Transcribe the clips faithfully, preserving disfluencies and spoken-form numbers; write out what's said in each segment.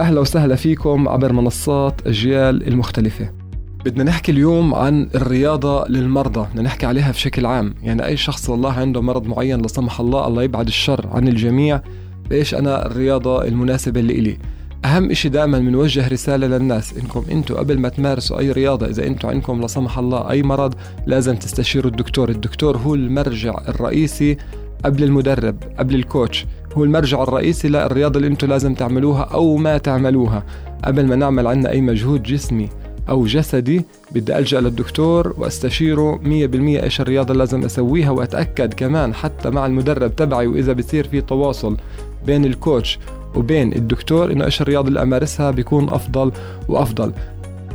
أهلا وسهلا فيكم عبر منصات أجيال المختلفة. بدنا نحكي اليوم عن الرياضة للمرضى، بدنا نحكي عليها بشكل عام، يعني أي شخص والله عنده مرض معين لا سمح الله، الله يبعد الشر عن الجميع، فإيش أنا الرياضة المناسبة اللي إلي؟ أهم إشي دائما بنوجه رسالة للناس إنكم أنتوا قبل ما تمارسوا أي رياضة، إذا أنتوا عندكم لا سمح الله أي مرض لازم تستشيروا الدكتور. الدكتور هو المرجع الرئيسي قبل المدرب، قبل الكوتش، هو المرجع الرئيسي للرياضة اللي أنتوا لازم تعملوها أو ما تعملوها. قبل ما نعمل عنا أي مجهود جسمي أو جسدي بدي ألجأ للدكتور وأستشيره مية بالمية إيش الرياضة لازم أسويها، وأتأكد كمان حتى مع المدرب تبعي، وإذا بصير في تواصل بين الكوتش وبين الدكتور إنه إيش الرياضة اللي أمارسها بيكون أفضل وأفضل.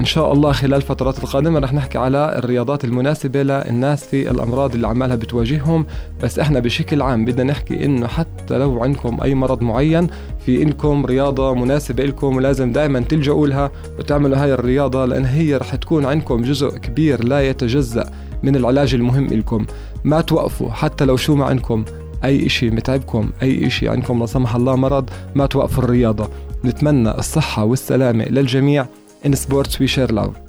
إن شاء الله خلال الفترات القادمة رح نحكي على الرياضات المناسبة للناس في الأمراض اللي عمالها بتواجههم، بس إحنا بشكل عام بدنا نحكي إنه حتى لو عندكم أي مرض معين في إنكم رياضة مناسبة لكم، ولازم دائما تلجأوا لها وتعملوا هاي الرياضة، لأن هي رح تكون عندكم جزء كبير لا يتجزأ من العلاج المهم لكم. ما توقفوا حتى لو شو ما عندكم، أي إشي متعبكم، أي إشي عندكم لا سمح الله مرض، ما توقفوا الرياضة. نتمنى الصحة والسلامة للجميع. In sports we share love.